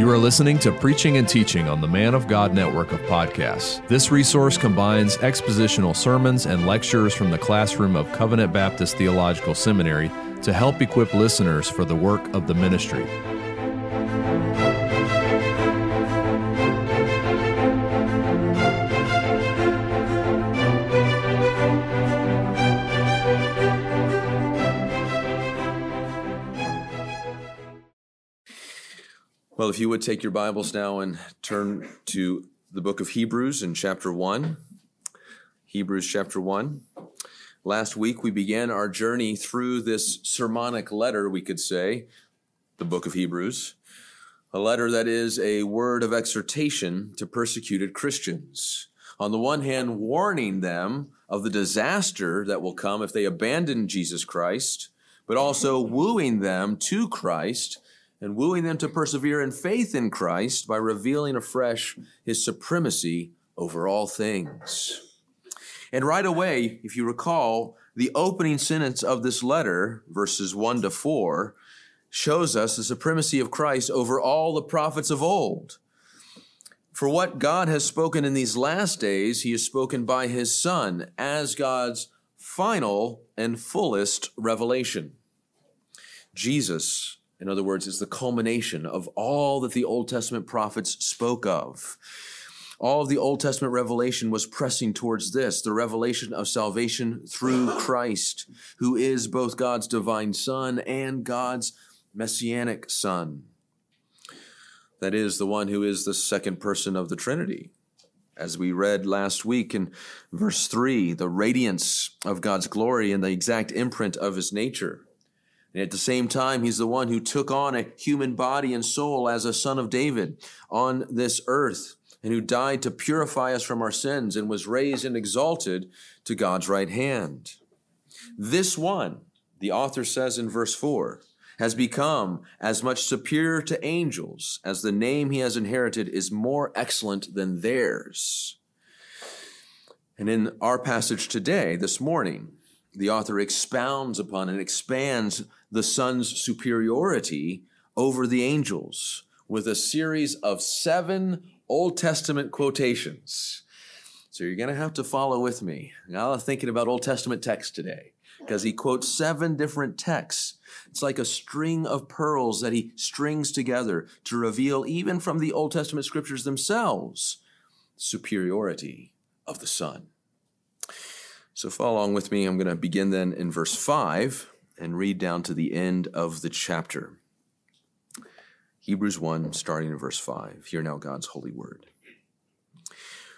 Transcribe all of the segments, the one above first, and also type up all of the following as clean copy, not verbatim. You are listening to Preaching and Teaching on the Man of God Network of podcasts. This resource combines expositional sermons and lectures from the classroom of Covenant Baptist Theological Seminary to help equip listeners for the work of the ministry. Well, if you would take your Bibles now and turn to the book of Hebrews in chapter 1. Hebrews chapter 1. Last week we began our journey through this sermonic letter, we could say, the book of Hebrews, a letter that is a word of exhortation to persecuted Christians. On the one hand, warning them of the disaster that will come if they abandon Jesus Christ, but also wooing them to Christ and wooing them to persevere in faith in Christ by revealing afresh his supremacy over all things. And right away, if you recall, the opening sentence of this letter, verses 1-4, shows us the supremacy of Christ over all the prophets of old. For what God has spoken in these last days, he has spoken by his Son as God's final and fullest revelation. Jesus, in other words, it's the culmination of all that the Old Testament prophets spoke of. All of the Old Testament revelation was pressing towards this, the revelation of salvation through Christ, who is both God's divine Son and God's messianic Son. That is, the one who is the second person of the Trinity. As we read last week in verse 3, the radiance of God's glory and the exact imprint of his nature. And at the same time, he's the one who took on a human body and soul as a son of David on this earth, and who died to purify us from our sins and was raised and exalted to God's right hand. This one, the author says in verse 4, has become as much superior to angels as the name he has inherited is more excellent than theirs. And in our passage today, this morning, the author expounds upon and expands the Son's superiority over the angels with a series of 7 Old Testament quotations. So you're going to have to follow with me. Now I'm thinking about Old Testament texts today because he quotes 7 different texts. It's like a string of pearls that he strings together to reveal, even from the Old Testament scriptures themselves, superiority of the Son. So follow along with me. I'm going to begin then in verse 5 and read down to the end of the chapter. Hebrews 1, starting in verse 5. Hear now God's holy word.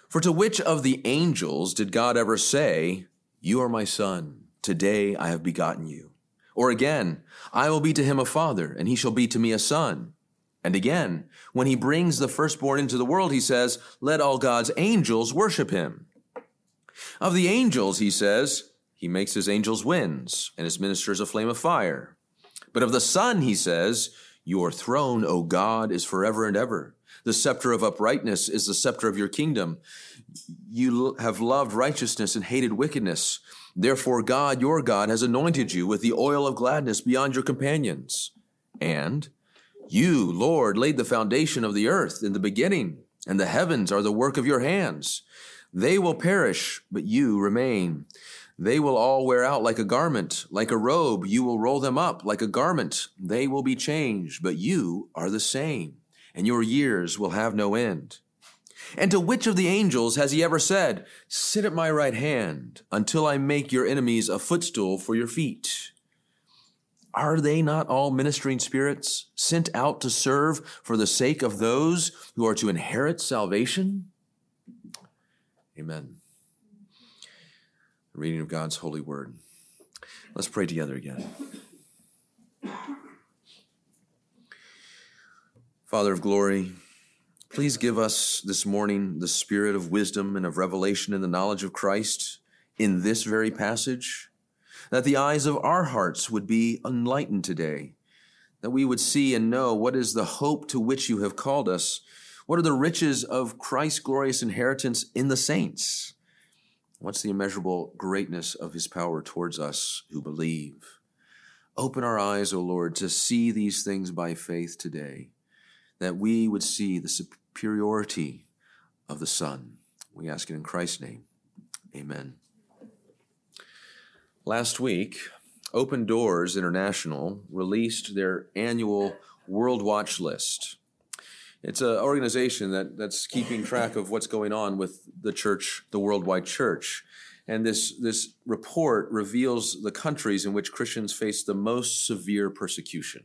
For to which of the angels did God ever say, "You are my son, today I have begotten you"? Or again, "I will be to him a father, and he shall be to me a son"? And again, when he brings the firstborn into the world, he says, "Let all God's angels worship him." Of the angels, he says, "He makes his angels winds, and his ministers a flame of fire." But of the Son, he says, "Your throne, O God, is forever and ever. The scepter of uprightness is the scepter of your kingdom. You have loved righteousness and hated wickedness. Therefore God, your God, has anointed you with the oil of gladness beyond your companions. And you, Lord, laid the foundation of the earth in the beginning, and the heavens are the work of your hands. They will perish, but you remain. They will all wear out like a garment, like a robe. You will roll them up like a garment. They will be changed, but you are the same, and your years will have no end. And to which of the angels has he ever said, 'Sit at my right hand until I make your enemies a footstool for your feet'? Are they not all ministering spirits sent out to serve for the sake of those who are to inherit salvation?" Amen. The reading of God's holy word. Let's pray together again. Father of glory, please give us this morning the spirit of wisdom and of revelation in the knowledge of Christ in this very passage, that the eyes of our hearts would be enlightened today, that we would see and know what is the hope to which you have called us. What are the riches of Christ's glorious inheritance in the saints? What's the immeasurable greatness of his power towards us who believe? Open our eyes, O Lord, to see these things by faith today, that we would see the superiority of the Son. We ask it in Christ's name. Amen. Last week, Open Doors International released their annual World Watch List. It's an organization that's keeping track of what's going on with the church, the worldwide church. And this report reveals the countries in which Christians face the most severe persecution.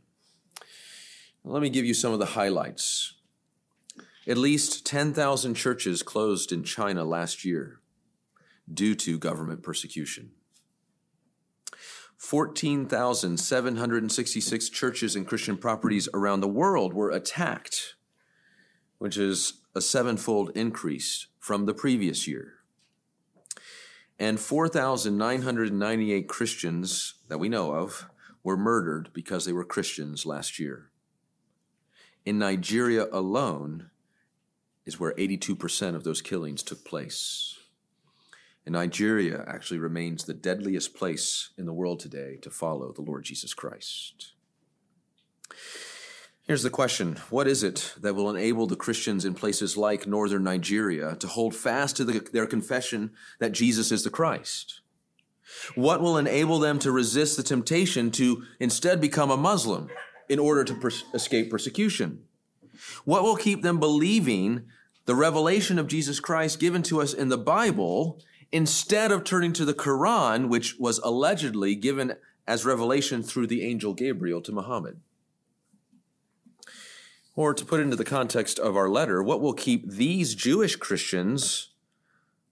Let me give you some of the highlights. At least 10,000 churches closed in China last year due to government persecution. 14,766 churches and Christian properties around the world were attacked, which is a 7-fold increase from the previous year. And 4,998 Christians that we know of were murdered because they were Christians last year. In Nigeria alone is where 82% of those killings took place. And Nigeria actually remains the deadliest place in the world today to follow the Lord Jesus Christ. Here's the question. What is it that will enable the Christians in places like northern Nigeria to hold fast to their confession that Jesus is the Christ? What will enable them to resist the temptation to instead become a Muslim in order to escape persecution? What will keep them believing the revelation of Jesus Christ given to us in the Bible instead of turning to the Quran, which was allegedly given as revelation through the angel Gabriel to Muhammad? Or to put into the context of our letter, what will keep these Jewish Christians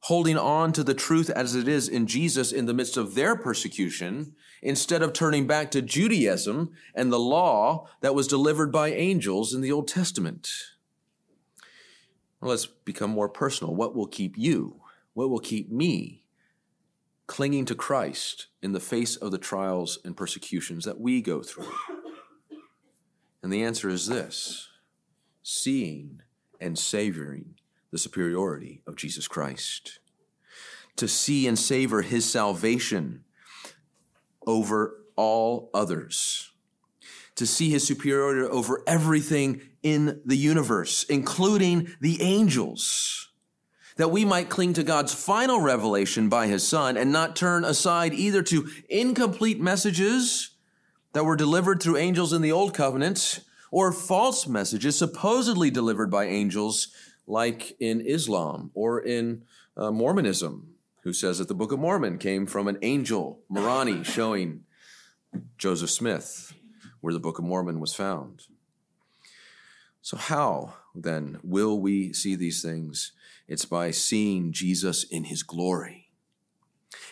holding on to the truth as it is in Jesus in the midst of their persecution instead of turning back to Judaism and the law that was delivered by angels in the Old Testament? Well, let's become more personal. What will keep you? What will keep me clinging to Christ in the face of the trials and persecutions that we go through? And the answer is this: seeing and savoring the superiority of Jesus Christ. To see and savor his salvation over all others. To see his superiority over everything in the universe, including the angels. That we might cling to God's final revelation by his Son and not turn aside either to incomplete messages that were delivered through angels in the Old Covenant, or false messages supposedly delivered by angels, like in Islam or in Mormonism, who says that the Book of Mormon came from an angel, Moroni, showing Joseph Smith where the Book of Mormon was found. So how, then, will we see these things? It's by seeing Jesus in his glory.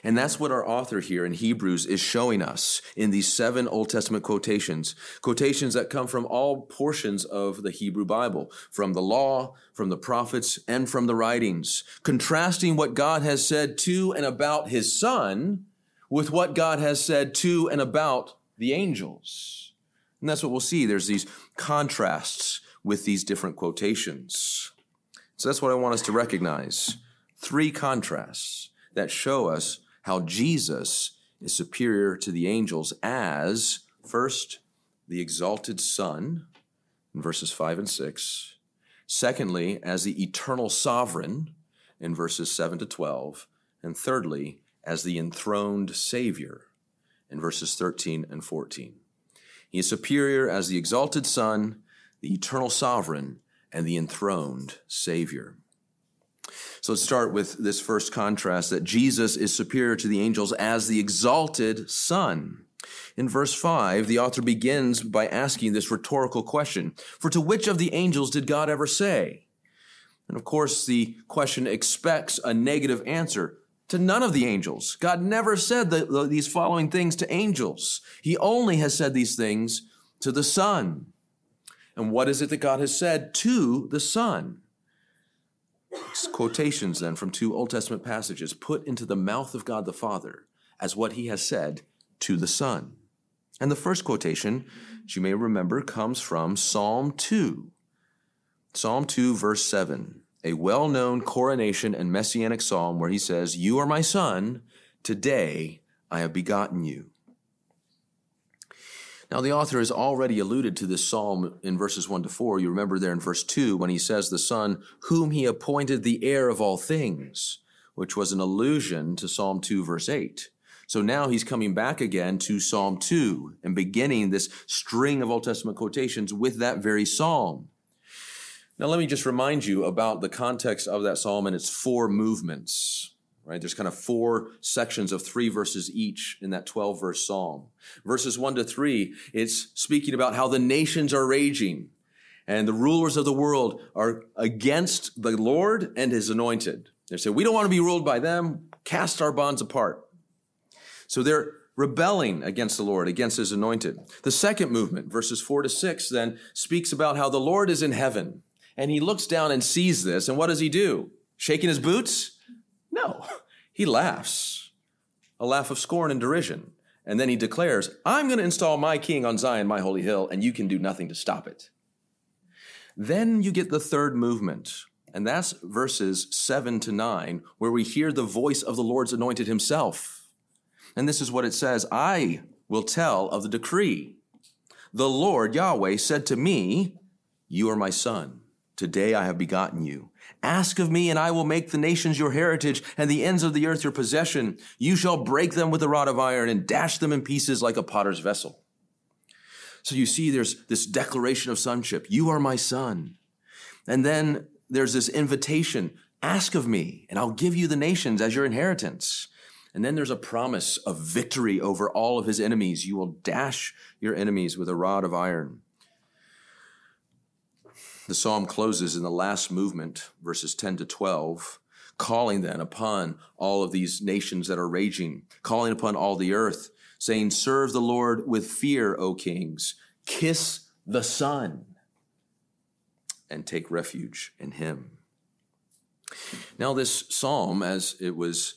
And that's what our author here in Hebrews is showing us in these 7 Old Testament quotations that come from all portions of the Hebrew Bible, from the law, from the prophets, and from the writings, contrasting what God has said to and about his Son with what God has said to and about the angels. And that's what we'll see. There's these contrasts with these different quotations. So that's what I want us to recognize. 3 contrasts that show us how Jesus is superior to the angels as, first, the exalted Son, in verses 5 and 6. Secondly, as the eternal sovereign, in verses 7 to 12. And thirdly, as the enthroned Savior, in verses 13 and 14. He is superior as the exalted Son, the eternal sovereign, and the enthroned Savior. So let's start with this first contrast, that Jesus is superior to the angels as the exalted Son. In verse 5, the author begins by asking this rhetorical question: for to which of the angels did God ever say? And of course, the question expects a negative answer: to none of the angels. God never said these following things to angels. He only has said these things to the Son. And what is it that God has said to the Son? Quotations then from 2 Old Testament passages put into the mouth of God the Father as what he has said to the Son. And the first quotation, as you may remember, comes from Psalm 2. Psalm 2, verse 7, a well-known coronation and messianic psalm where he says, "You are my Son, today I have begotten you." Now, the author has already alluded to this psalm in verses 1 to 4. You remember there in verse 2 when he says, the Son, whom he appointed the heir of all things, which was an allusion to Psalm 2, verse 8. So now he's coming back again to Psalm 2 and beginning this string of Old Testament quotations with that very psalm. Now, let me just remind you about the context of that psalm and its four movements. Right? There's kind of four sections of three verses each in that 12-verse psalm. Verses 1 to 3, it's speaking about how the nations are raging and the rulers of the world are against the Lord and his anointed. They say, we don't want to be ruled by them. Cast our bonds apart. So they're rebelling against the Lord, against his anointed. The second movement, verses 4 to 6, then speaks about how the Lord is in heaven and he looks down and sees this. And what does he do? Shaking his boots? No, he laughs, a laugh of scorn and derision. And then he declares, I'm going to install my king on Zion, my holy hill, and you can do nothing to stop it. Then you get the third movement, and that's verses 7 to 9, where we hear the voice of the Lord's anointed himself. And this is what it says, I will tell of the decree. The Lord, Yahweh, said to me, you are my son. Today I have begotten you. Ask of me, and I will make the nations your heritage and the ends of the earth your possession. You shall break them with a rod of iron and dash them in pieces like a potter's vessel. So you see there's this declaration of sonship. You are my son. And then there's this invitation. Ask of me, and I'll give you the nations as your inheritance. And then there's a promise of victory over all of his enemies. You will dash your enemies with a rod of iron. The psalm closes in the last movement, verses 10 to 12, calling then upon all of these nations that are raging, calling upon all the earth, saying, serve the Lord with fear, O kings. Kiss the Son and take refuge in him. Now, this psalm, as it was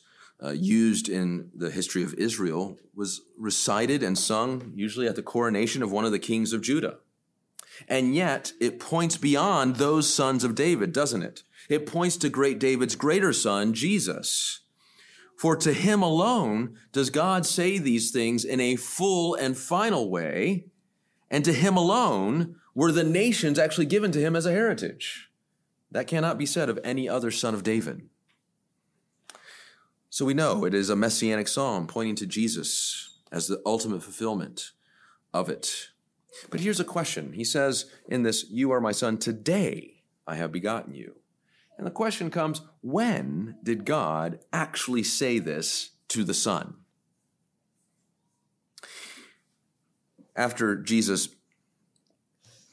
used in the history of Israel, was recited and sung usually at the coronation of one of the kings of Judah. And yet, it points beyond those sons of David, doesn't it? It points to great David's greater son, Jesus. For to him alone does God say these things in a full and final way, and to him alone were the nations actually given to him as a heritage. That cannot be said of any other son of David. So we know it is a messianic psalm pointing to Jesus as the ultimate fulfillment of it. But here's a question. He says in this, you are my son, today I have begotten you. And the question comes, when did God actually say this to the Son? After Jesus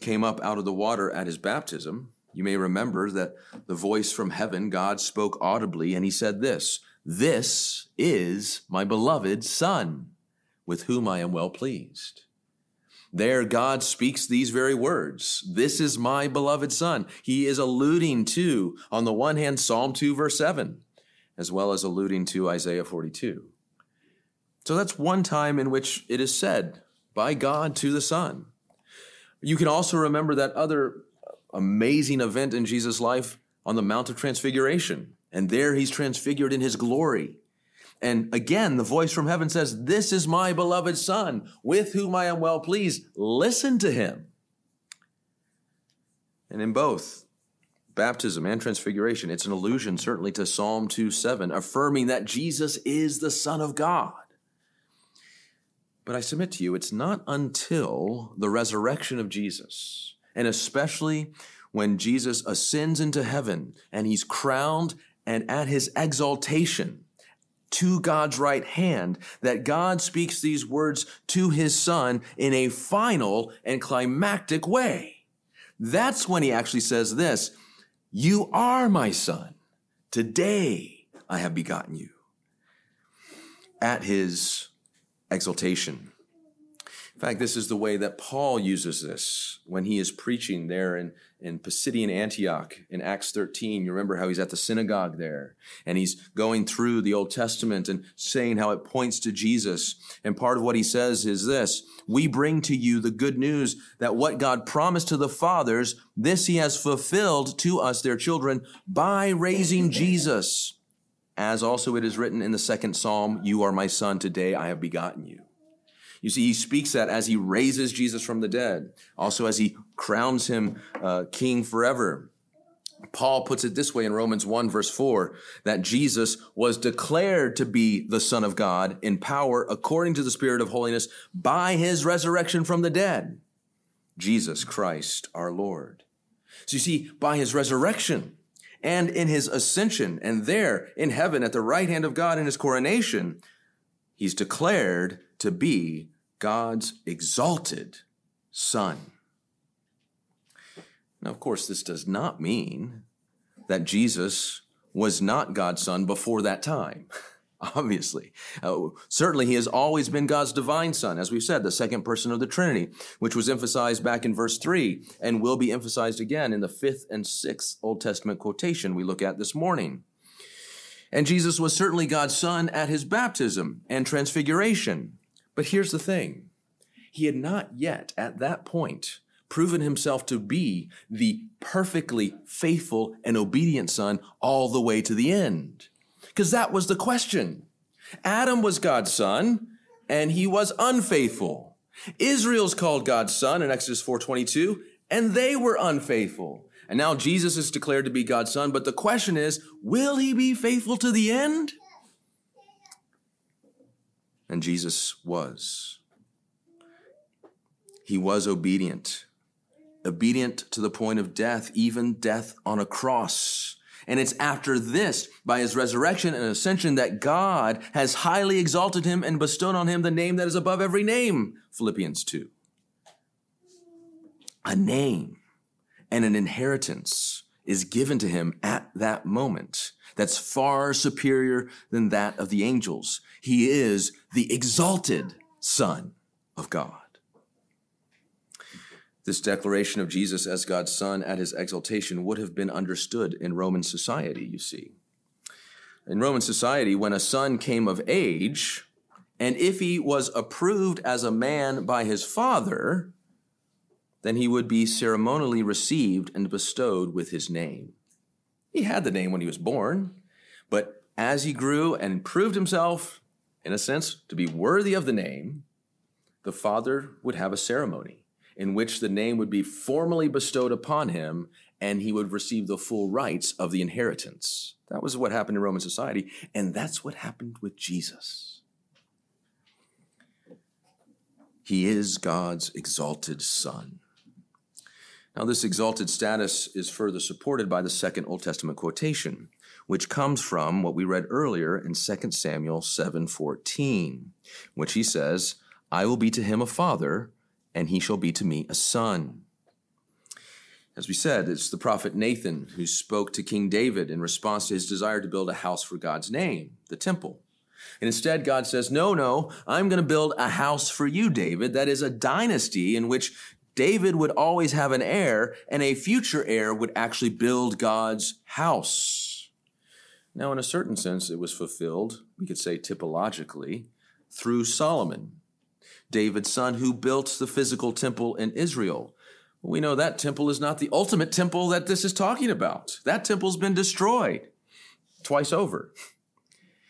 came up out of the water at his baptism, you may remember that the voice from heaven, God spoke audibly, and he said this, this is my beloved Son, with whom I am well pleased. There, God speaks these very words. This is my beloved son. He is alluding to, on the one hand, Psalm 2, verse 7, as well as alluding to Isaiah 42. So that's one time in which it is said by God to the Son. You can also remember that other amazing event in Jesus' life on the Mount of Transfiguration. And there he's transfigured in his glory. And again, the voice from heaven says, this is my beloved son, with whom I am well pleased. Listen to him. And in both baptism and transfiguration, it's an allusion certainly to Psalm 2:7, affirming that Jesus is the Son of God. But I submit to you, it's not until the resurrection of Jesus, and especially when Jesus ascends into heaven and he's crowned, and at his exaltation, to God's right hand, that God speaks these words to his son in a final and climactic way. That's when he actually says this, you are my son. Today I have begotten you. At his exaltation. In fact, this is the way that Paul uses this when he is preaching there in Pisidian Antioch in Acts 13. You remember how he's at the synagogue there, and he's going through the Old Testament and saying how it points to Jesus. And part of what he says is this, we bring to you the good news that what God promised to the fathers, this he has fulfilled to us, their children, by raising Jesus. As also it is written in the second psalm, you are my son, today I have begotten you. You see, he speaks that as he raises Jesus from the dead, also as he crowns him king forever. Paul puts it this way in Romans 1, verse 4, that Jesus was declared to be the Son of God in power according to the Spirit of holiness by his resurrection from the dead, Jesus Christ our Lord. So you see, by his resurrection and in his ascension and there in heaven at the right hand of God in his coronation, he's declared to be God's exalted Son. Now, of course, this does not mean that Jesus was not God's Son before that time, obviously. Certainly, he has always been God's divine Son, as we've said, the second person of the Trinity, which was emphasized back in verse 3 and will be emphasized again in the 5th and 6th Old Testament quotation we look at this morning. And Jesus was certainly God's Son at his baptism and transfiguration. But here's the thing. He had not yet, at that point, proven himself to be the perfectly faithful and obedient Son all the way to the end. Because that was the question. Adam was God's son, and he was unfaithful. Israel's called God's son in Exodus 4:22, and they were unfaithful. And now Jesus is declared to be God's Son, but the question is, will he be faithful to the end? And Jesus was. He was obedient to the point of death, even death on a cross. And it's after this, by his resurrection and ascension, that God has highly exalted him and bestowed on him the name that is above every name, Philippians 2. A name and an inheritance is given to him at that moment that's far superior than that of the angels. He is the exalted Son of God. This declaration of Jesus as God's Son at his exaltation would have been understood in Roman society, you see. In Roman society, when a son came of age, and if he was approved as a man by his father, then he would be ceremonially received and bestowed with his name. He had the name when he was born, but as he grew and proved himself, in a sense, to be worthy of the name, the father would have a ceremony in which the name would be formally bestowed upon him, and he would receive the full rights of the inheritance. That was what happened in Roman society, and that's what happened with Jesus. He is God's exalted Son. Now, this exalted status is further supported by the second Old Testament quotation, which comes from what we read earlier in 2 Samuel 7:14, which he says, "I will be to him a father, and he shall be to me a son." As we said, it's the prophet Nathan who spoke to King David in response to his desire to build a house for God's name, the temple. And instead, God says, no, I'm going to build a house for you, David. That is a dynasty in which David would always have an heir, and a future heir would actually build God's house. Now, in a certain sense, it was fulfilled, we could say typologically, through Solomon, David's son, who built the physical temple in Israel. We know that temple is not the ultimate temple that this is talking about. That temple's been destroyed twice over.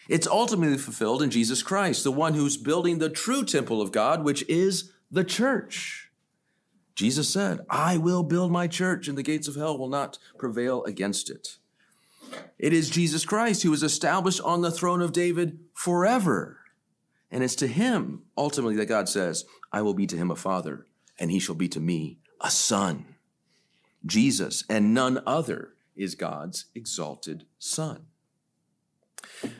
It's ultimately fulfilled in Jesus Christ, the one who's building the true temple of God, which is the church. Jesus said, "I will build my church, and the gates of hell will not prevail against it." It is Jesus Christ who is established on the throne of David forever. And it's to him, ultimately, that God says, "I will be to him a father, and he shall be to me a son." Jesus, and none other, is God's exalted Son.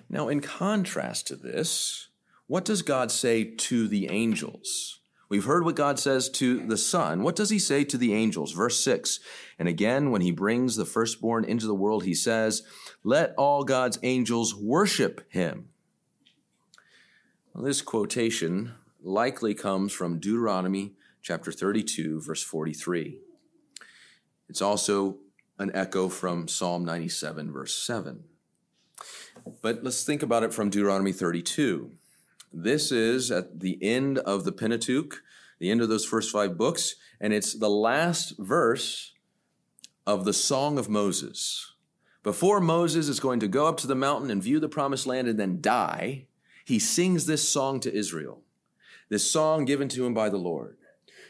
Now, in contrast to this, what does God say to the angels? We've heard what God says to the Son. What does he say to the angels? Verse 6, "And again, when he brings the firstborn into the world, he says, 'Let all God's angels worship him.'" This quotation likely comes from Deuteronomy chapter 32, verse 43. It's also an echo from Psalm 97, verse 7. But let's think about it from Deuteronomy 32. This is at the end of the Pentateuch, the end of those first 5 books, and it's the last verse of the Song of Moses. Before Moses is going to go up to the mountain and view the promised land and then die, he sings this song to Israel. this song given to him by the Lord.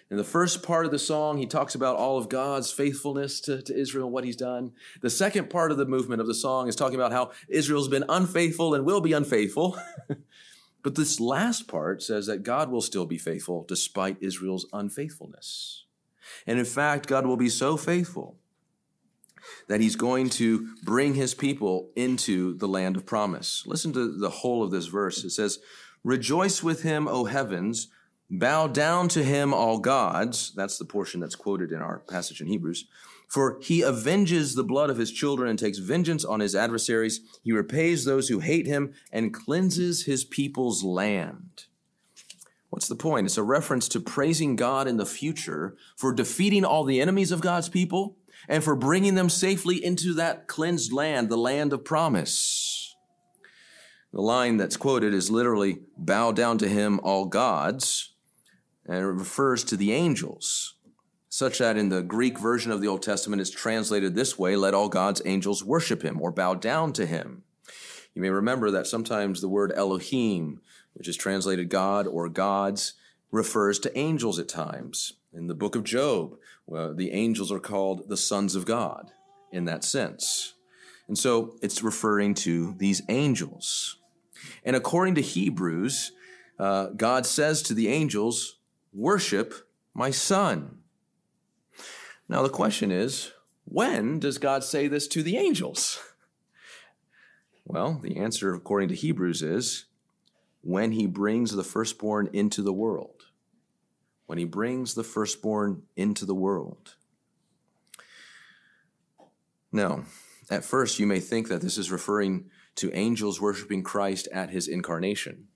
In the first part of the song, he talks about all of God's faithfulness to Israel, what he's done. The second part of the movement of the song is talking about how Israel's been unfaithful and will be unfaithful. But this last part says that God will still be faithful despite Israel's unfaithfulness. And in fact, God will be so faithful that he's going to bring his people into the land of promise. Listen to the whole of this verse. It says, "Rejoice with him, O heavens. Bow down to him, all gods." That's the portion that's quoted in our passage in Hebrews. "For he avenges the blood of his children and takes vengeance on his adversaries. He repays those who hate him and cleanses his people's land." What's the point? It's a reference to praising God in the future for defeating all the enemies of God's people and for bringing them safely into that cleansed land, the land of promise. The line that's quoted is literally, "Bow down to him, all gods," and it refers to the angels, such that in the Greek version of the Old Testament, it's translated this way, "Let all God's angels worship him," or bow down to him. You may remember that sometimes the word Elohim, which is translated God or gods, refers to angels at times. In the book of Job, the angels are called the sons of God in that sense. And so it's referring to these angels. And according to Hebrews, God says to the angels, "Worship my son." Now the question is, when does God say this to the angels? Well, the answer according to Hebrews is, when he brings the firstborn into the world. When he brings the firstborn into the world. Now, at first you may think that this is referring to angels worshiping Christ at his incarnation.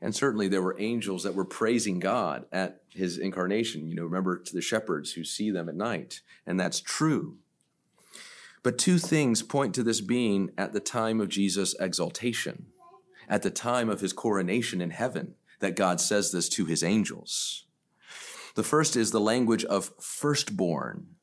And certainly there were angels that were praising God at his incarnation. You know, remember to the shepherds who see them at night. And that's true. But two things point to this being at the time of Jesus' exaltation, at the time of his coronation in heaven, that God says this to his angels. The first is the language of firstborn.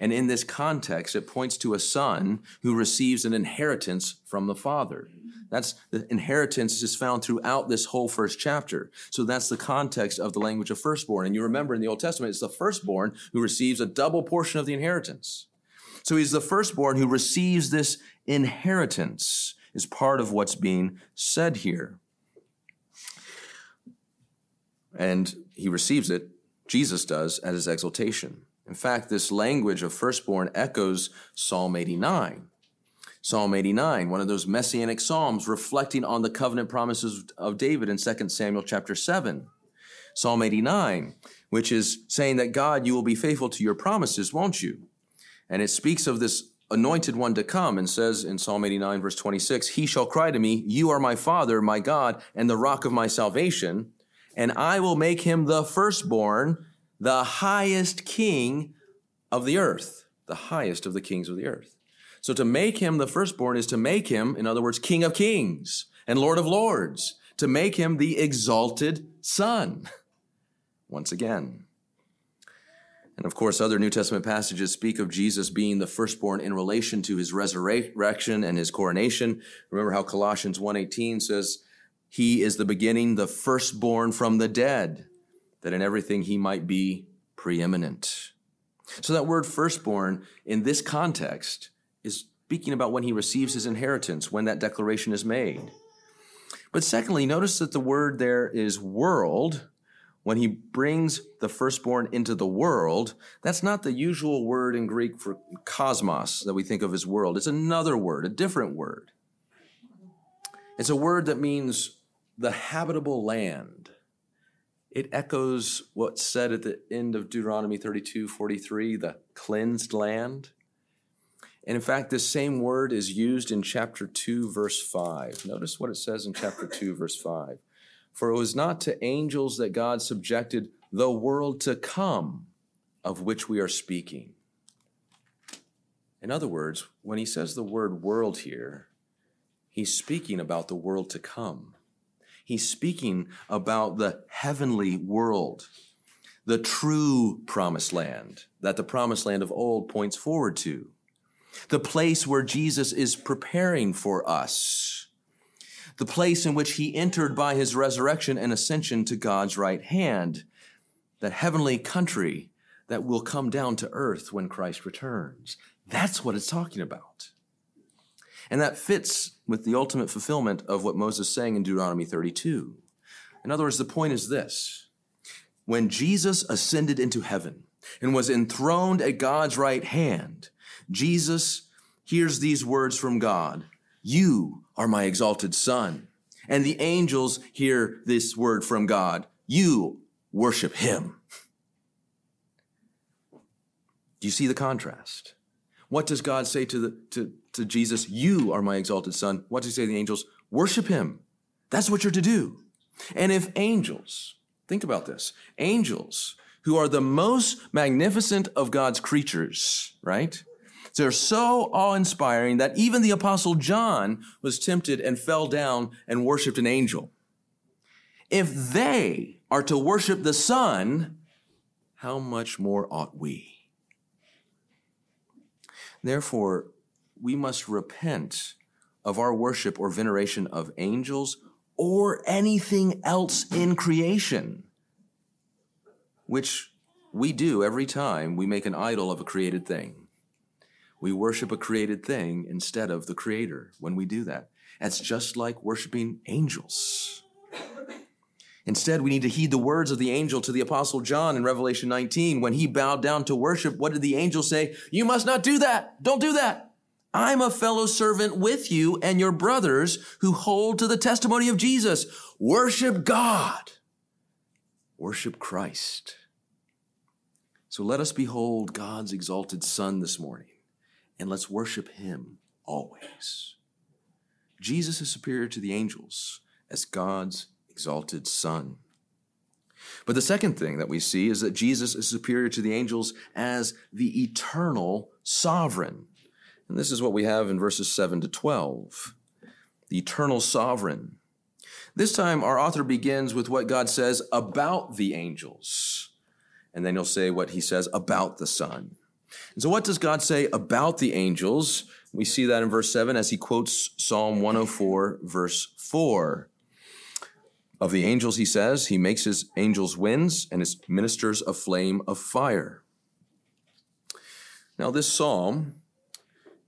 And in this context, it points to a son who receives an inheritance from the father. That's the inheritance is found throughout this whole first chapter. So that's the context of the language of firstborn. And you remember in the Old Testament, it's the firstborn who receives a double portion of the inheritance. So he's the firstborn who receives this inheritance is part of what's being said here. And he receives it, Jesus does, at his exaltation. In fact, this language of firstborn echoes Psalm 89. Psalm 89, one of those messianic psalms reflecting on the covenant promises of David in 2 Samuel chapter 7. Psalm 89, which is saying that God, you will be faithful to your promises, won't you? And it speaks of this anointed one to come and says in Psalm 89 verse 26, "He shall cry to me, you are my Father, my God, and the rock of my salvation, and I will make him the firstborn, the highest king of the earth," the highest of the kings of the earth. So to make him the firstborn is to make him, in other words, King of Kings and Lord of Lords, to make him the exalted son, once again. And of course, other New Testament passages speak of Jesus being the firstborn in relation to his resurrection and his coronation. Remember how Colossians 1:18 says, "He is the beginning, the firstborn from the dead, that in everything he might be preeminent." So that word firstborn in this context is speaking about when he receives his inheritance, when that declaration is made. But secondly, notice that the word there is world. When he brings the firstborn into the world, that's not the usual word in Greek for cosmos that we think of as world. It's another word, a different word. It's a word that means the habitable land. It echoes what's said at the end of Deuteronomy 32:43, the cleansed land. And in fact, this same word is used in chapter 2, verse 5. Notice what it says in chapter 2, verse 5. "For it was not to angels that God subjected the world to come, of which we are speaking." In other words, when he says the word world here, he's speaking about the world to come. He's speaking about the heavenly world, the true promised land that the promised land of old points forward to, the place where Jesus is preparing for us, the place in which he entered by his resurrection and ascension to God's right hand, that heavenly country that will come down to earth when Christ returns. That's what it's talking about. And that fits with the ultimate fulfillment of what Moses is saying in Deuteronomy 32. In other words, the point is this. When Jesus ascended into heaven and was enthroned at God's right hand, Jesus hears these words from God, "You are my exalted son." And the angels hear this word from God, "You worship him." Do you see the contrast? What does God say to Jesus? "You are my exalted son." What does he say to the angels? "Worship him." That's what you're to do. And if angels, think about this, angels who are the most magnificent of God's creatures, right? They're so awe-inspiring that even the Apostle John was tempted and fell down and worshiped an angel. If they are to worship the Son, how much more ought we? Therefore, we must repent of our worship or veneration of angels or anything else in creation, which we do every time we make an idol of a created thing. We worship a created thing instead of the Creator when we do that. That's just like worshiping angels. Instead, we need to heed the words of the angel to the Apostle John in Revelation 19. When he bowed down to worship, what did the angel say? "You must not do that. Don't do that. I'm a fellow servant with you and your brothers who hold to the testimony of Jesus. Worship God. Worship Christ." So let us behold God's exalted Son this morning, and let's worship him always. Jesus is superior to the angels as God's exalted Son. But the second thing that we see is that Jesus is superior to the angels as the eternal sovereign. And this is what we have in verses 7 to 12, the eternal sovereign. This time our author begins with what God says about the angels, and then he'll say what he says about the Son. And so what does God say about the angels? We see that in verse 7 as he quotes Psalm 104, verse 4. Of the angels, he says, "He makes his angels winds and his ministers a flame of fire." Now this psalm,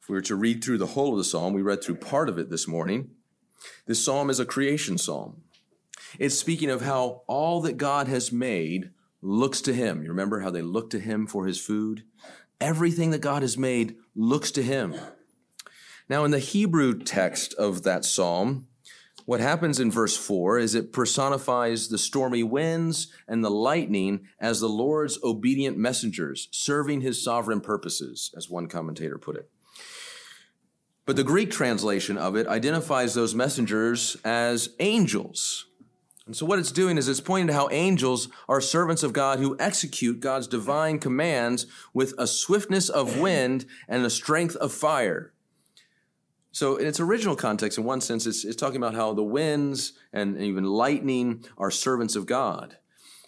if we were to read through the whole of the psalm, we read through part of it this morning. This psalm is a creation psalm. It's speaking of how all that God has made looks to him. You remember how they looked to him for his food? Everything that God has made looks to him. Now in the Hebrew text of that psalm, what happens in verse 4 is it personifies the stormy winds and the lightning as the Lord's obedient messengers, serving his sovereign purposes, as one commentator put it. But the Greek translation of it identifies those messengers as angels. And so what it's doing is it's pointing to how angels are servants of God who execute God's divine commands with a swiftness of wind and a strength of fire. So in its original context, in one sense, it's talking about how the winds and even lightning are servants of God.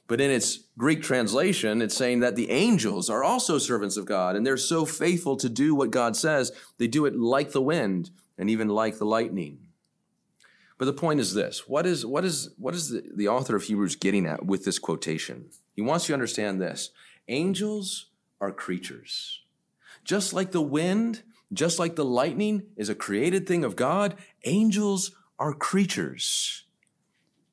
But in its Greek translation, it's saying that the angels are also servants of God, and they're so faithful to do what God says, they do it like the wind and even like the lightning. But the point is this. What is the author of Hebrews getting at with this quotation? He wants you to understand this. Angels are creatures. Just like the wind, just like the lightning is a created thing of God, angels are creatures.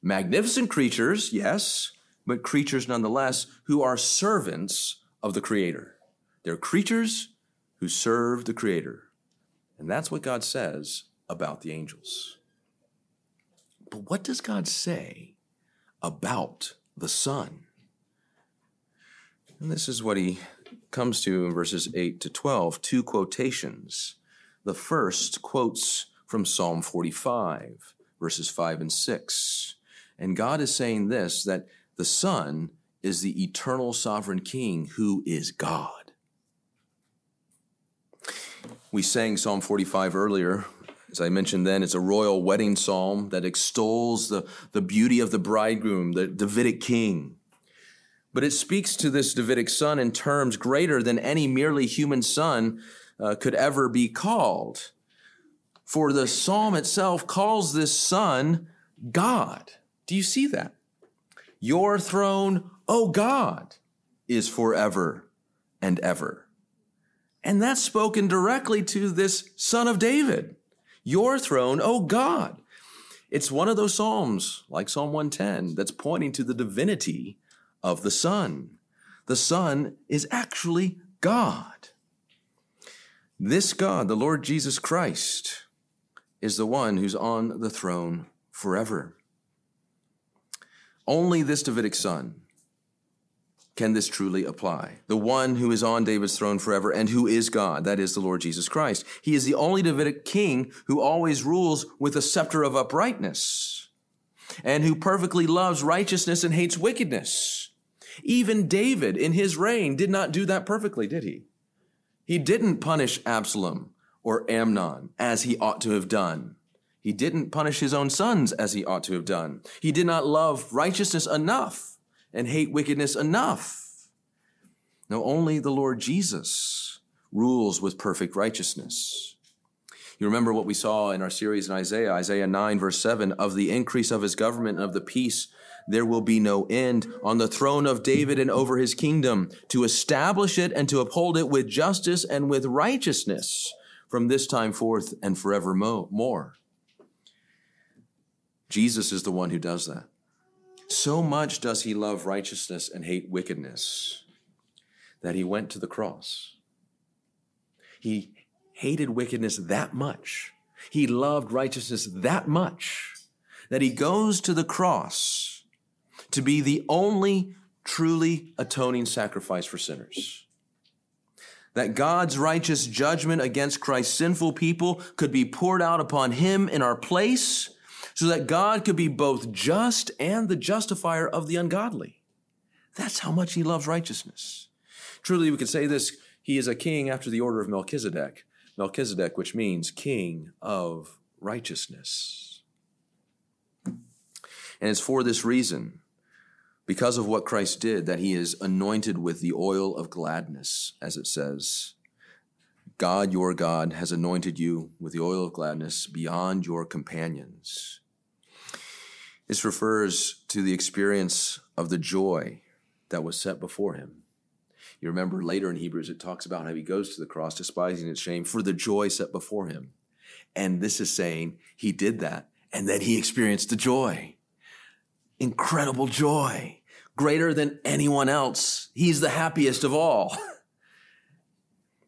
Magnificent creatures, yes, but creatures nonetheless who are servants of the Creator. They're creatures who serve the Creator. And that's what God says about the angels. But what does God say about the Son? And this is what he comes to in verses 8 to 12, two quotations. The first quotes from Psalm 45, verses 5 and 6. And God is saying this, that the Son is the eternal sovereign King who is God. We sang Psalm 45 earlier. As I mentioned then, it's a royal wedding psalm that extols the beauty of the bridegroom, the Davidic king. But it speaks to this Davidic son in terms greater than any merely human son could ever be called. For the psalm itself calls this Son God. Do you see that? Your throne, O God, is forever and ever. And that's spoken directly to this Son of David. Your throne, O God. It's one of those psalms, like Psalm 110, that's pointing to the divinity of the Son. The Son is actually God. This God, the Lord Jesus Christ, is the one who's on the throne forever. Only this Davidic Son can this truly apply. The one who is on David's throne forever and who is God, that is the Lord Jesus Christ. He is the only Davidic king who always rules with a scepter of uprightness and who perfectly loves righteousness and hates wickedness. Even David in his reign did not do that perfectly, did he? He didn't punish Absalom or Amnon as he ought to have done. He didn't punish his own sons as he ought to have done. He did not love righteousness enough and hate wickedness enough. No, only the Lord Jesus rules with perfect righteousness. You remember what we saw in our series in Isaiah, Isaiah 9, verse 7, of the increase of his government and of the peace, there will be no end on the throne of David and over his kingdom, to establish it and to uphold it with justice and with righteousness from this time forth and forevermore. Jesus is the one who does that. So much does he love righteousness and hate wickedness that he went to the cross. He hated wickedness that much. He loved righteousness that much that he goes to the cross to be the only truly atoning sacrifice for sinners. That God's righteous judgment against Christ's sinful people could be poured out upon him in our place, so that God could be both just and the justifier of the ungodly. That's how much he loves righteousness. Truly, we could say this, he is a king after the order of Melchizedek. Melchizedek, which means king of righteousness. And it's for this reason, because of what Christ did, that he is anointed with the oil of gladness, as it says, God, your God, has anointed you with the oil of gladness beyond your companions. This refers to the experience of the joy that was set before him. You remember later in Hebrews, it talks about how he goes to the cross, despising its shame, for the joy set before him. And this is saying he did that, and then he experienced the joy. Incredible joy, greater than anyone else. He's the happiest of all.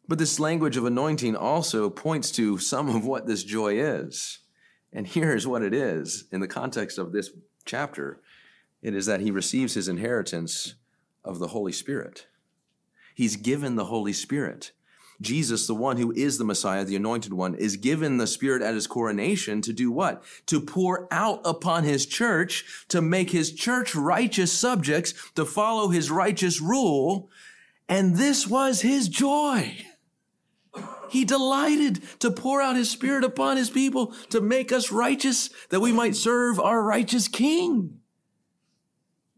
But this language of anointing also points to some of what this joy is. And here is what it is in the context of this chapter. It is that he receives his inheritance of the Holy Spirit. He's given the Holy Spirit. Jesus, the one who is the Messiah, the anointed one, is given the Spirit at his coronation to do what? To pour out upon his church, to make his church righteous subjects, to follow his righteous rule. And this was his joy. He delighted to pour out his Spirit upon his people to make us righteous, that we might serve our righteous King.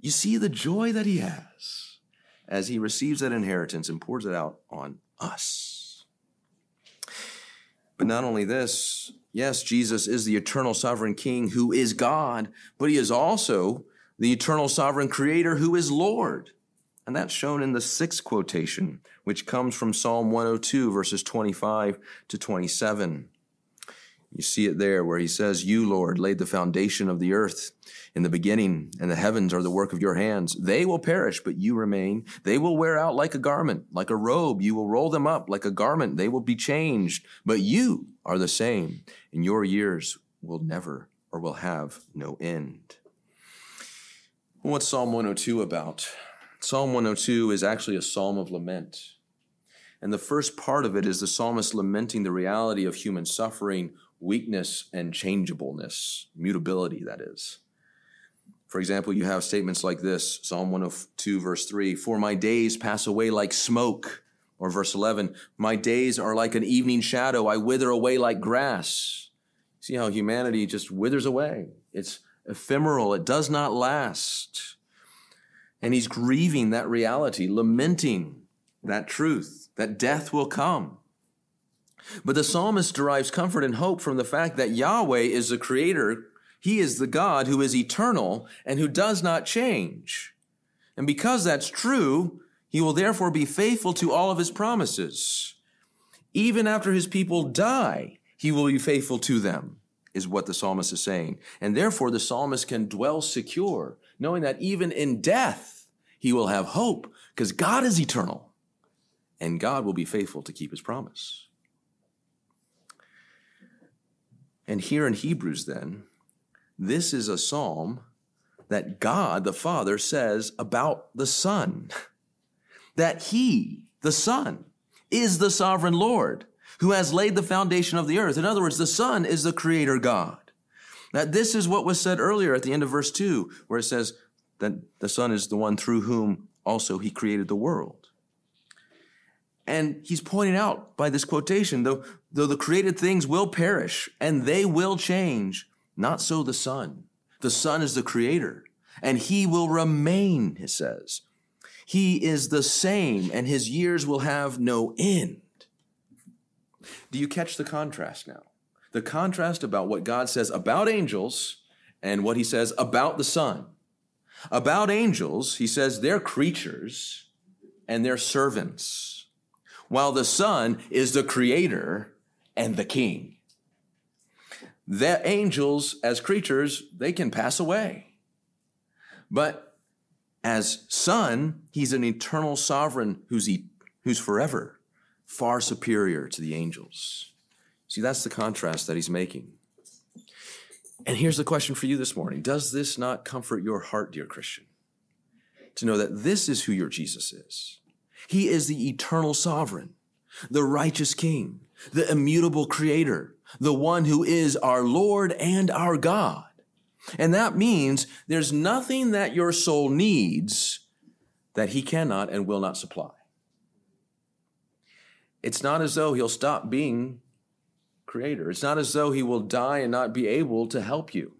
You see the joy that he has as he receives that inheritance and pours it out on us. But not only this, yes, Jesus is the eternal sovereign King who is God, but he is also the eternal sovereign Creator who is Lord. And that's shown in the sixth quotation, which comes from Psalm 102, verses 25 to 27. You see it there where he says, you, Lord, laid the foundation of the earth in the beginning, and the heavens are the work of your hands. They will perish, but you remain. They will wear out like a garment, like a robe. You will roll them up like a garment. They will be changed, but you are the same, and your years will never or will have no end. Well, what's Psalm 102 about? Psalm 102 is actually a psalm of lament. And the first part of it is the psalmist lamenting the reality of human suffering, weakness, and changeableness, mutability, that is. For example, you have statements like this, Psalm 102, verse 3, for my days pass away like smoke, or verse 11, my days are like an evening shadow, I wither away like grass. See how humanity just withers away. It's ephemeral, it does not last. And he's grieving that reality, lamenting that truth, that death will come. But the psalmist derives comfort and hope from the fact that Yahweh is the creator. He is the God who is eternal and who does not change. And because that's true, he will therefore be faithful to all of his promises. Even after his people die, he will be faithful to them, is what the psalmist is saying. And therefore, the psalmist can dwell secure, knowing that even in death, he will have hope, because God is eternal, and God will be faithful to keep his promise. And here in Hebrews, then, this is a psalm that God the Father says about the Son, that he, the Son, is the sovereign Lord who has laid the foundation of the earth. In other words, the Son is the creator God. That this is what was said earlier at the end of verse 2, where it says that the Son is the one through whom also he created the world. And he's pointing out by this quotation, though the created things will perish and they will change, not so the Son. The Son is the creator, and he will remain, it says. He is the same, and his years will have no end. Do you catch the contrast now? The contrast about what God says about angels and what he says about the Son. About angels, he says they're creatures and they're servants, while the Son is the creator and the king. The angels, as creatures, they can pass away. But as Son, he's an eternal sovereign who's forever, far superior to the angels. See, that's the contrast that he's making. And here's the question for you this morning. Does this not comfort your heart, dear Christian, to know that this is who your Jesus is? He is the eternal sovereign, the righteous king, the immutable creator, the one who is our Lord and our God. And that means there's nothing that your soul needs that he cannot and will not supply. It's not as though he'll stop being creator. It's not as though he will die and not be able to help you.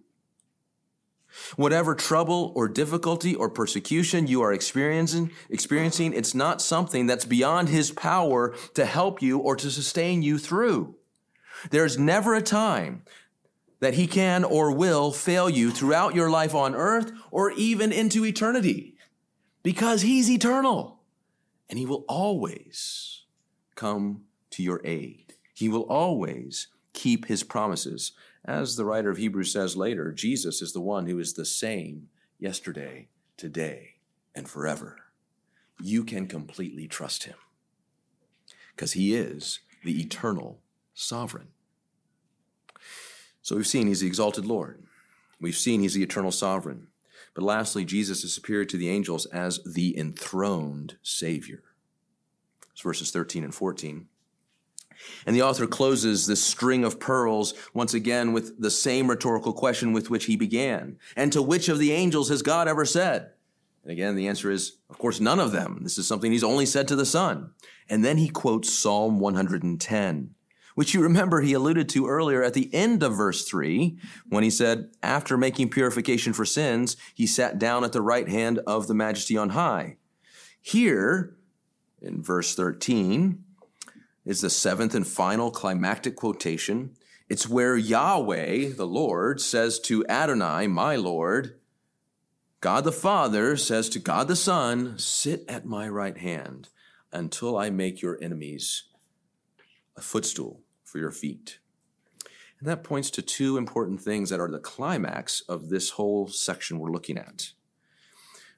Whatever trouble or difficulty or persecution you are experiencing, it's not something that's beyond his power to help you or to sustain you through. There's never a time that he can or will fail you throughout your life on earth or even into eternity, because he's eternal and he will always come to your aid. He will always keep his promises. As the writer of Hebrews says later, Jesus is the one who is the same yesterday, today, and forever. You can completely trust him because he is the eternal sovereign. So we've seen he's the exalted Lord. We've seen he's the eternal sovereign. But lastly, Jesus is superior to the angels as the enthroned Savior. It's verses 13 and 14. And the author closes this string of pearls once again with the same rhetorical question with which he began. And to which of the angels has God ever said? And again, the answer is, of course, none of them. This is something he's only said to the Son. And then he quotes Psalm 110. Which you remember he alluded to earlier at the end of verse 3 when he said, after making purification for sins, he sat down at the right hand of the Majesty on high. Here, in verse 13, is the seventh and final climactic quotation. It's where Yahweh, the Lord, says to Adonai, my Lord, God the Father says to God the Son, sit at my right hand until I make your enemies a footstool for your feet. And that points to two important things that are the climax of this whole section we're looking at.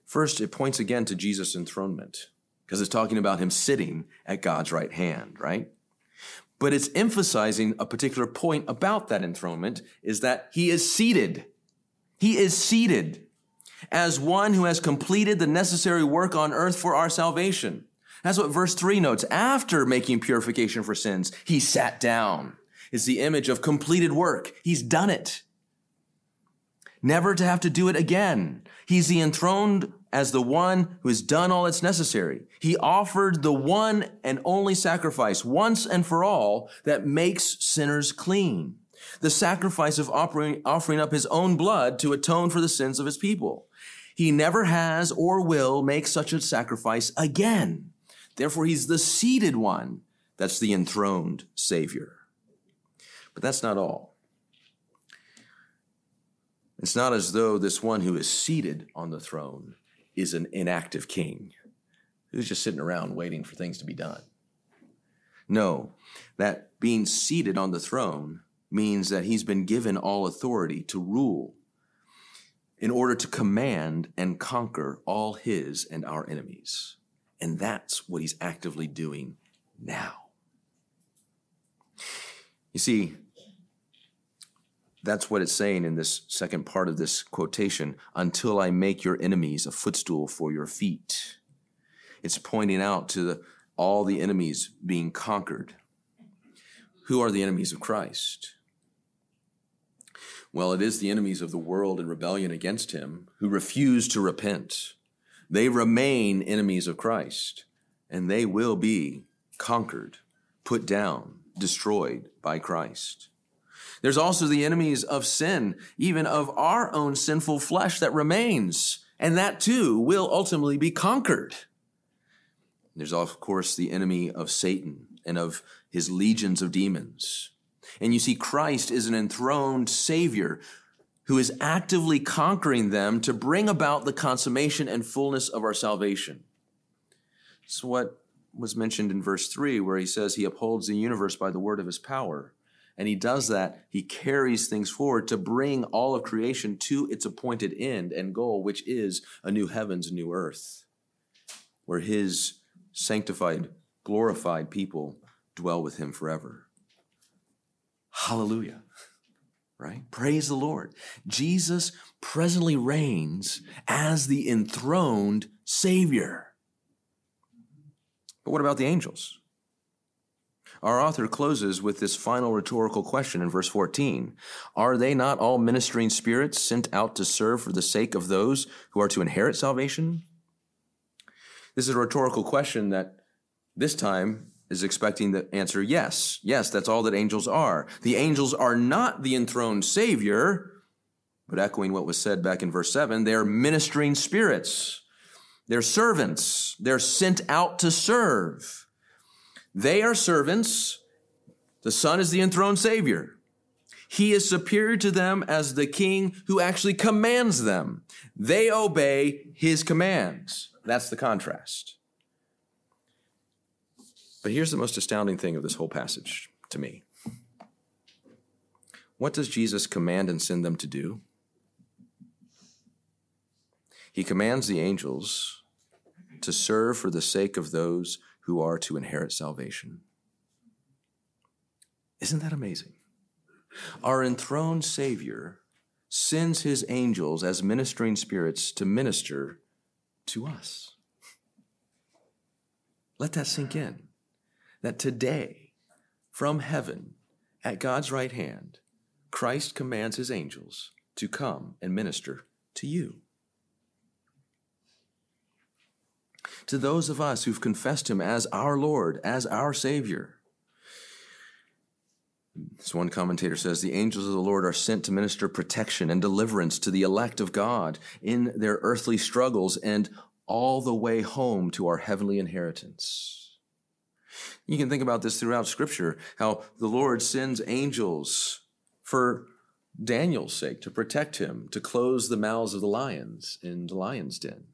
First, it points again to Jesus' enthronement, because it's talking about him sitting at God's right hand, right? But it's emphasizing a particular point about that enthronement, is that he is seated. He is seated as one who has completed the necessary work on earth for our salvation. That's what verse 3 notes. After making purification for sins, he sat down. It's the image of completed work. He's done it. Never to have to do it again. He's the enthroned as the one who has done all that's necessary. He offered the one and only sacrifice once and for all that makes sinners clean. The sacrifice of offering up his own blood to atone for the sins of his people. He never has or will make such a sacrifice again. Therefore, he's the seated one That's the enthroned Savior. But that's not all. It's not as though this one who is seated on the throne is an inactive king who's just sitting around waiting for things to be done. No, that being seated on the throne means that he's been given all authority to rule in order to command and conquer all his and our enemies. And that's what he's actively doing now. You see, that's what it's saying in this second part of this quotation, until I make your enemies a footstool for your feet. It's pointing out to all the enemies being conquered. Who are the enemies of Christ? Well, it is the enemies of the world in rebellion against him who refuse to repent. They remain enemies of Christ, and they will be conquered, put down, destroyed by Christ. There's also the enemies of sin, even of our own sinful flesh that remains, and that too will ultimately be conquered. There's, of course, the enemy of Satan and of his legions of demons. And you see, Christ is an enthroned Savior who is actively conquering them to bring about the consummation and fullness of our salvation. It's what was mentioned in verse 3, where he says he upholds the universe by the word of his power. And he does that, he carries things forward to bring all of creation to its appointed end and goal, which is a new heavens, a new earth, where his sanctified, glorified people dwell with him forever. Hallelujah, right? Praise the Lord. Jesus presently reigns as the enthroned Savior. But what about the angels? Our author closes with this final rhetorical question in verse 14. Are they not all ministering spirits sent out to serve for the sake of those who are to inherit salvation? This is a rhetorical question that this time is expecting the answer yes. Yes, that's all that angels are. The angels are not the enthroned Savior, but echoing what was said back in verse 7, they are ministering spirits. They're servants. They're sent out to serve. They are servants. The Son is the enthroned Savior. He is superior to them as the King who actually commands them. They obey his commands. That's the contrast. But here's the most astounding thing of this whole passage to me. What does Jesus command and send them to do? He commands the angels to serve for the sake of those who are to inherit salvation. Isn't that amazing? Our enthroned Savior sends his angels as ministering spirits to minister to us. Let that sink in, that today, from heaven, at God's right hand, Christ commands his angels to come and minister to you. To those of us who've confessed him as our Lord, as our Savior. As one commentator says, the angels of the Lord are sent to minister protection and deliverance to the elect of God in their earthly struggles and all the way home to our heavenly inheritance. You can think about this throughout Scripture, how the Lord sends angels for Daniel's sake, to protect him, to close the mouths of the lions in the lion's den.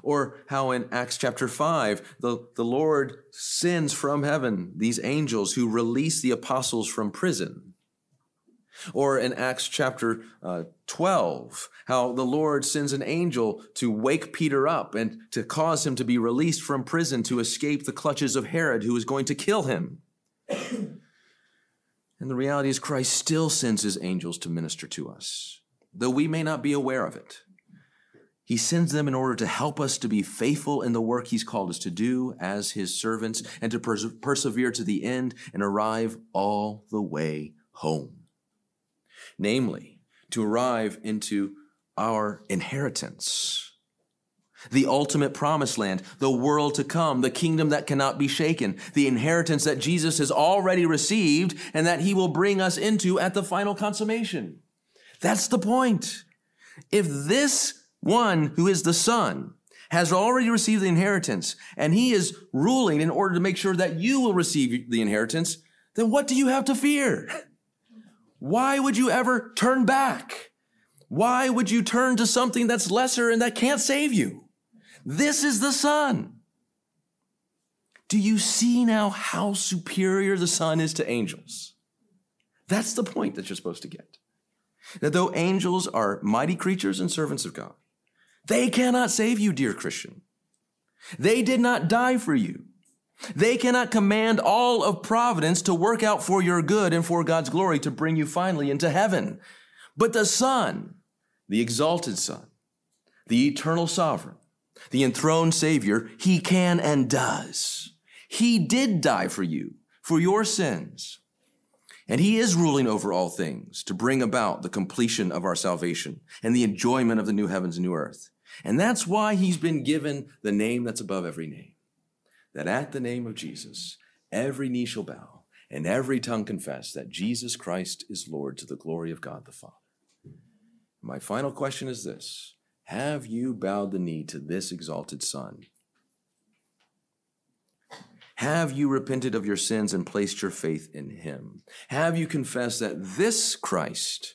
Or how in Acts chapter 5, the Lord sends from heaven these angels who release the apostles from prison. Or in Acts chapter 12, how the Lord sends an angel to wake Peter up and to cause him to be released from prison to escape the clutches of Herod, who is going to kill him. And the reality is Christ still sends his angels to minister to us, though we may not be aware of it. He sends them in order to help us to be faithful in the work he's called us to do as his servants and to persevere to the end and arrive all the way home. Namely, to arrive into our inheritance, the ultimate promised land, the world to come, the kingdom that cannot be shaken, the inheritance that Jesus has already received and that he will bring us into at the final consummation. That's the point. If this one who is the Son has already received the inheritance, and he is ruling in order to make sure that you will receive the inheritance, then what do you have to fear? Why would you ever turn back? Why would you turn to something that's lesser and that can't save you? This is the Son. Do you see now how superior the Son is to angels? That's the point that you're supposed to get. That though angels are mighty creatures and servants of God, they cannot save you, dear Christian. They did not die for you. They cannot command all of providence to work out for your good and for God's glory to bring you finally into heaven. But the Son, the exalted Son, the eternal sovereign, the enthroned Savior, he can and does. He did die for you, for your sins. And he is ruling over all things to bring about the completion of our salvation and the enjoyment of the new heavens and new earth. And that's why he's been given the name that's above every name. That at the name of Jesus, every knee shall bow and every tongue confess that Jesus Christ is Lord to the glory of God the Father. My final question is this. Have you bowed the knee to this exalted Son? Have you repented of your sins and placed your faith in him? Have you confessed that this Christ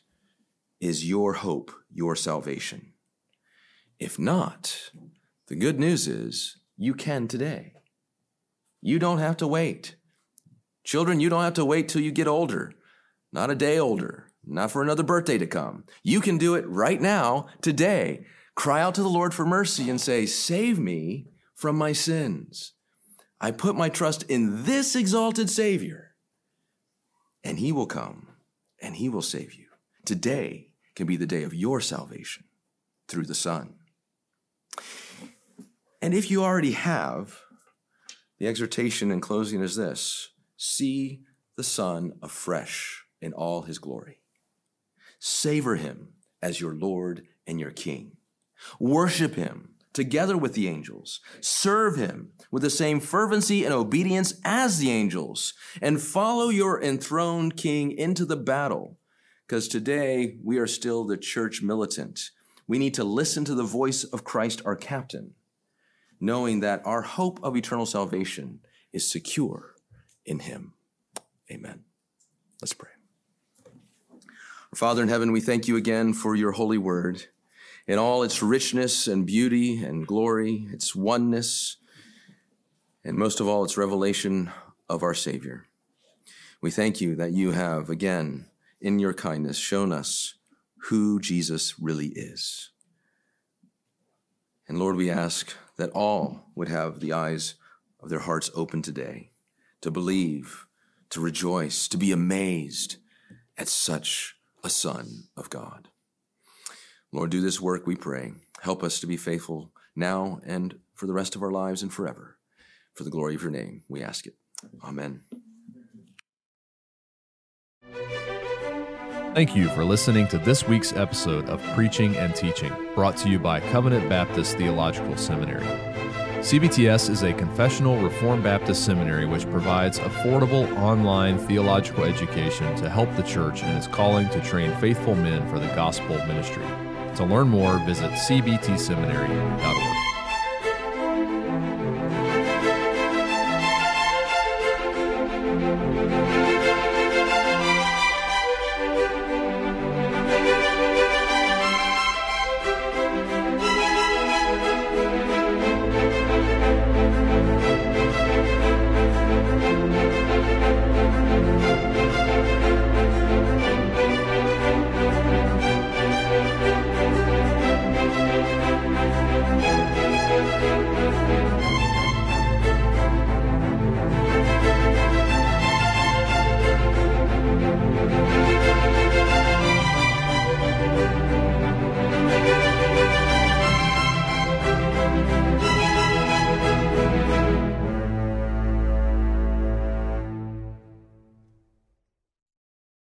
is your hope, your salvation? If not, the good news is you can today. You don't have to wait. Children, you don't have to wait till you get older, not a day older, not for another birthday to come. You can do it right now, today. Cry out to the Lord for mercy and say, save me from my sins. I put my trust in this exalted Savior, and he will come, and he will save you. Today can be the day of your salvation through the Son. And if you already have, the exhortation in closing is this: see the Son afresh in all his glory. Savor him as your Lord and your King. Worship him together with the angels. Serve him with the same fervency and obedience as the angels, and follow your enthroned King into the battle, because today we are still the church militant. We need to listen to the voice of Christ, our captain, knowing that our hope of eternal salvation is secure in him. Amen. Let's pray. Our Father in heaven, we thank you again for your holy word. In all its richness and beauty and glory, its oneness, and most of all, its revelation of our Savior. We thank you that you have, again, in your kindness, shown us who Jesus really is. And Lord, we ask that all would have the eyes of their hearts open today to believe, to rejoice, to be amazed at such a Son of God. Lord, do this work, we pray. Help us to be faithful now and for the rest of our lives and forever. For the glory of your name, we ask it. Amen. Thank you for listening to this week's episode of Preaching and Teaching, brought to you by Covenant Baptist Theological Seminary. CBTS is a confessional Reformed Baptist seminary which provides affordable online theological education to help the church in its calling to train faithful men for the gospel ministry. To learn more, visit cbtseminary.org.